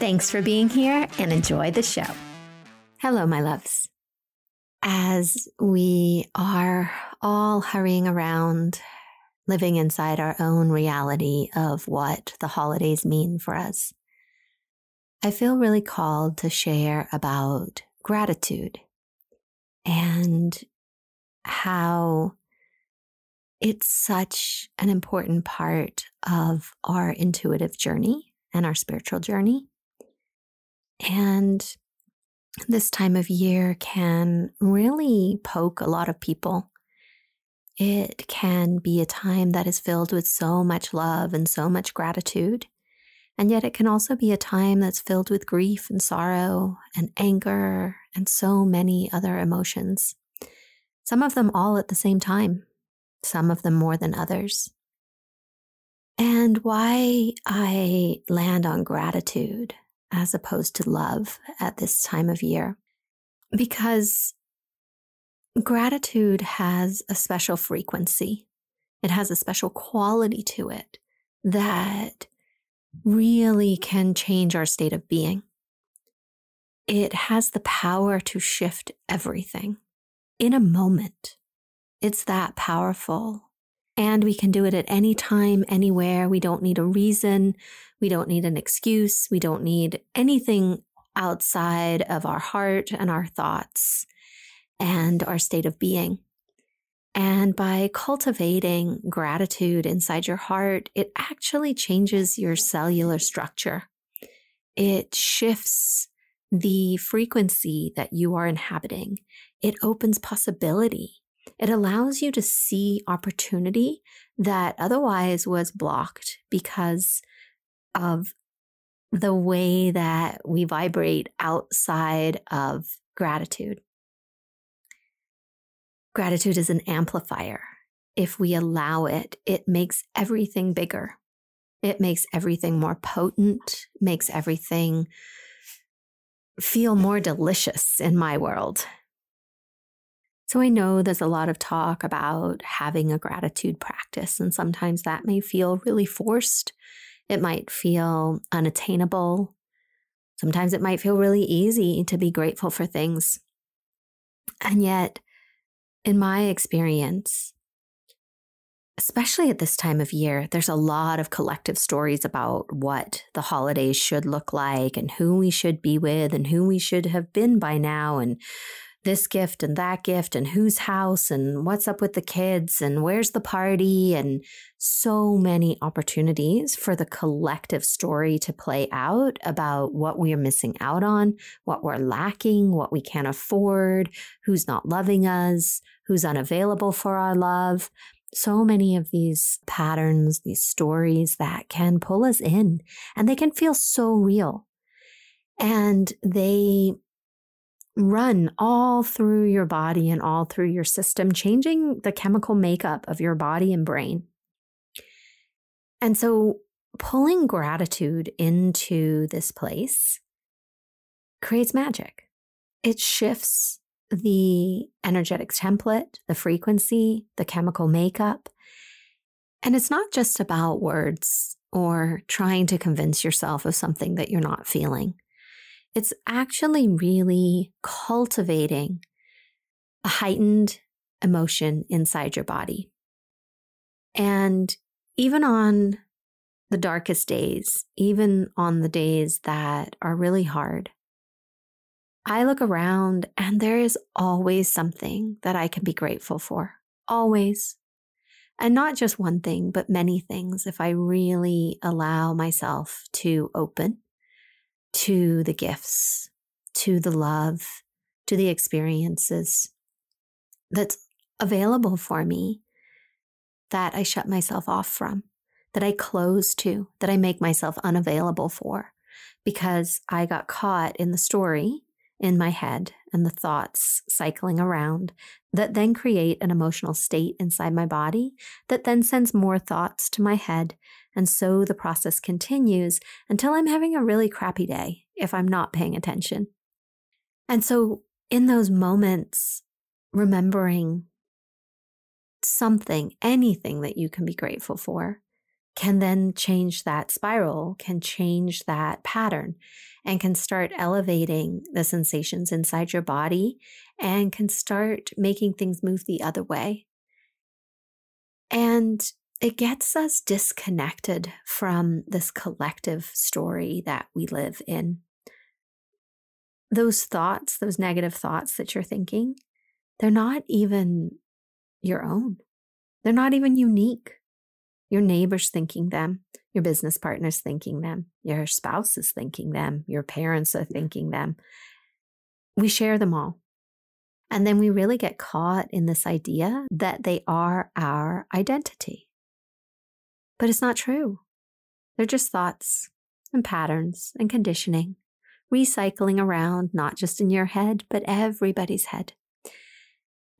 Thanks for being here and enjoy the show. Hello, my loves. As we are all hurrying around, living inside our own reality of what the holidays mean for us, I feel really called to share about gratitude and how it's such an important part of our intuitive journey and our spiritual journey. And this time of year can really poke a lot of people. It can be a time that is filled with so much love and so much gratitude. And yet it can also be a time that's filled with grief and sorrow and anger and so many other emotions. Some of them all at the same time. Some of them more than others. And why I land on gratitude as opposed to love at this time of year. Because gratitude has a special frequency. It has a special quality to it that really can change our state of being. It has the power to shift everything in a moment. It's that powerful. And we can do it at any time, anywhere. We don't need a reason. We don't need an excuse. We don't need anything outside of our heart and our thoughts and our state of being. And by cultivating gratitude inside your heart, it actually changes your cellular structure. It shifts the frequency that you are inhabiting. It opens possibility. It allows you to see opportunity that otherwise was blocked because of the way that we vibrate outside of gratitude. Gratitude is an amplifier. If we allow it, it makes everything bigger. It makes everything more potent, makes everything feel more delicious in my world. So I know there's a lot of talk about having a gratitude practice, and sometimes that may feel really forced. It might feel unattainable. Sometimes it might feel really easy to be grateful for things. And yet, in my experience, especially at this time of year, there's a lot of collective stories about what the holidays should look like and who we should be with and who we should have been by now and this gift and that gift and whose house and what's up with the kids and where's the party and so many opportunities for the collective story to play out about what we are missing out on, what we're lacking, what we can't afford, who's not loving us, who's unavailable for our love. So many of these patterns, these stories that can pull us in, and they can feel so real. And they run all through your body and all through your system, changing the chemical makeup of your body and brain. And so pulling gratitude into this place creates magic. It shifts the energetic template, the frequency, the chemical makeup. And it's not just about words or trying to convince yourself of something that you're not feeling. It's actually really cultivating a heightened emotion inside your body. And even on the darkest days, even on the days that are really hard, I look around and there is always something that I can be grateful for. Always. And not just one thing, but many things if I really allow myself to open to the gifts, to the love, to the experiences that's available for me that I shut myself off from, that I close to, that I make myself unavailable for, because I got caught in the story in my head and the thoughts cycling around that then create an emotional state inside my body that then sends more thoughts to my head. And so the process continues until I'm having a really crappy day if I'm not paying attention. And so in those moments, remembering something, anything that you can be grateful for, can then change that spiral, can change that pattern, and can start elevating the sensations inside your body and can start making things move the other way. And it gets us disconnected from this collective story that we live in. Those thoughts, those negative thoughts that you're thinking, they're not even your own. They're not even unique. Your neighbor's thinking them, your business partner's thinking them, your spouse is thinking them, your parents are thinking them. We share them all. And then we really get caught in this idea that they are our identity. But it's not true. They're just thoughts and patterns and conditioning, recycling around, not just in your head, but everybody's head.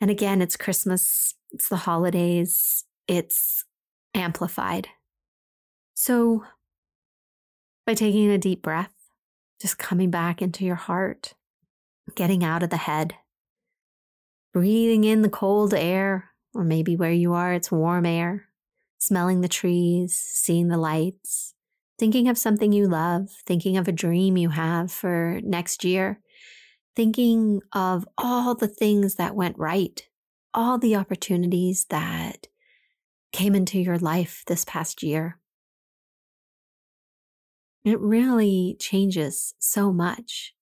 And again, it's Christmas, it's the holidays, it's amplified. So by taking a deep breath, just coming back into your heart, getting out of the head, breathing in the cold air, or maybe where you are, it's warm air, smelling the trees, seeing the lights, thinking of something you love, thinking of a dream you have for next year, thinking of all the things that went right, all the opportunities that came into your life this past year. It really changes so much.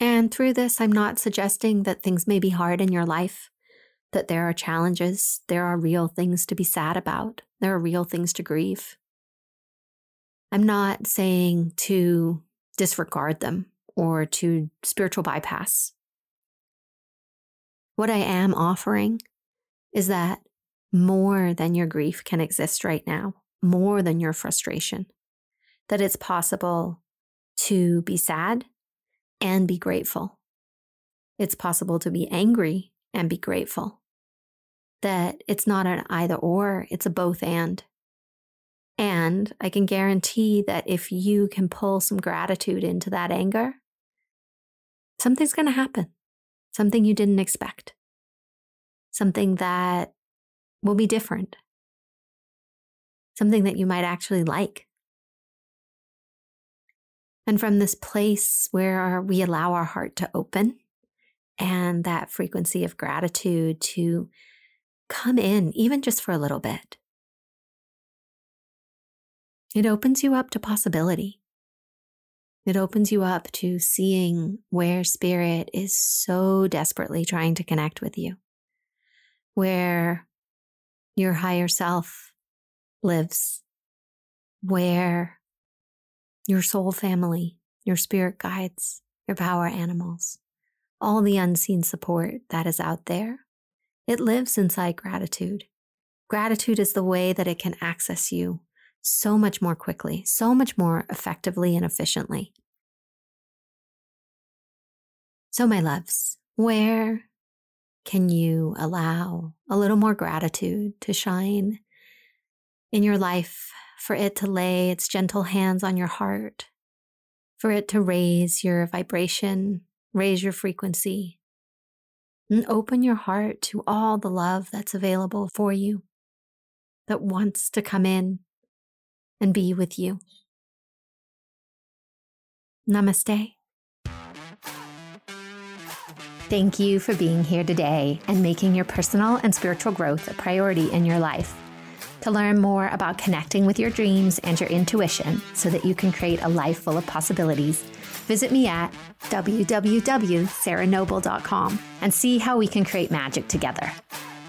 And through this, I'm not suggesting that things may be hard in your life, that there are challenges, there are real things to be sad about, there are real things to grieve. I'm not saying to disregard them or to spiritual bypass. What I am offering is that more than your grief can exist right now, more than your frustration, that it's possible to be sad and be grateful. It's possible to be angry and be grateful. That it's not an either or, it's a both and. And I can guarantee that if you can pull some gratitude into that anger, something's going to happen, something you didn't expect, something that will be different, something that you might actually like. And from this place where we allow our heart to open and that frequency of gratitude to come in, even just for a little bit, it opens you up to possibility. It opens you up to seeing where spirit is so desperately trying to connect with you, where your higher self lives, where your soul family, your spirit guides, your power animals, all the unseen support that is out there, it lives inside gratitude. Gratitude is the way that it can access you so much more quickly, so much more effectively and efficiently. So my loves, where can you allow a little more gratitude to shine in your life, for it to lay its gentle hands on your heart, for it to raise your vibration, raise your frequency, and open your heart to all the love that's available for you, that wants to come in and be with you? Namaste. Thank you for being here today and making your personal and spiritual growth a priority in your life. To learn more about connecting with your dreams and your intuition so that you can create a life full of possibilities, visit me at www.SarahNoble.com and see how we can create magic together.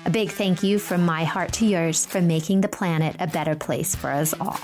A big thank you from my heart to yours for making the planet a better place for us all.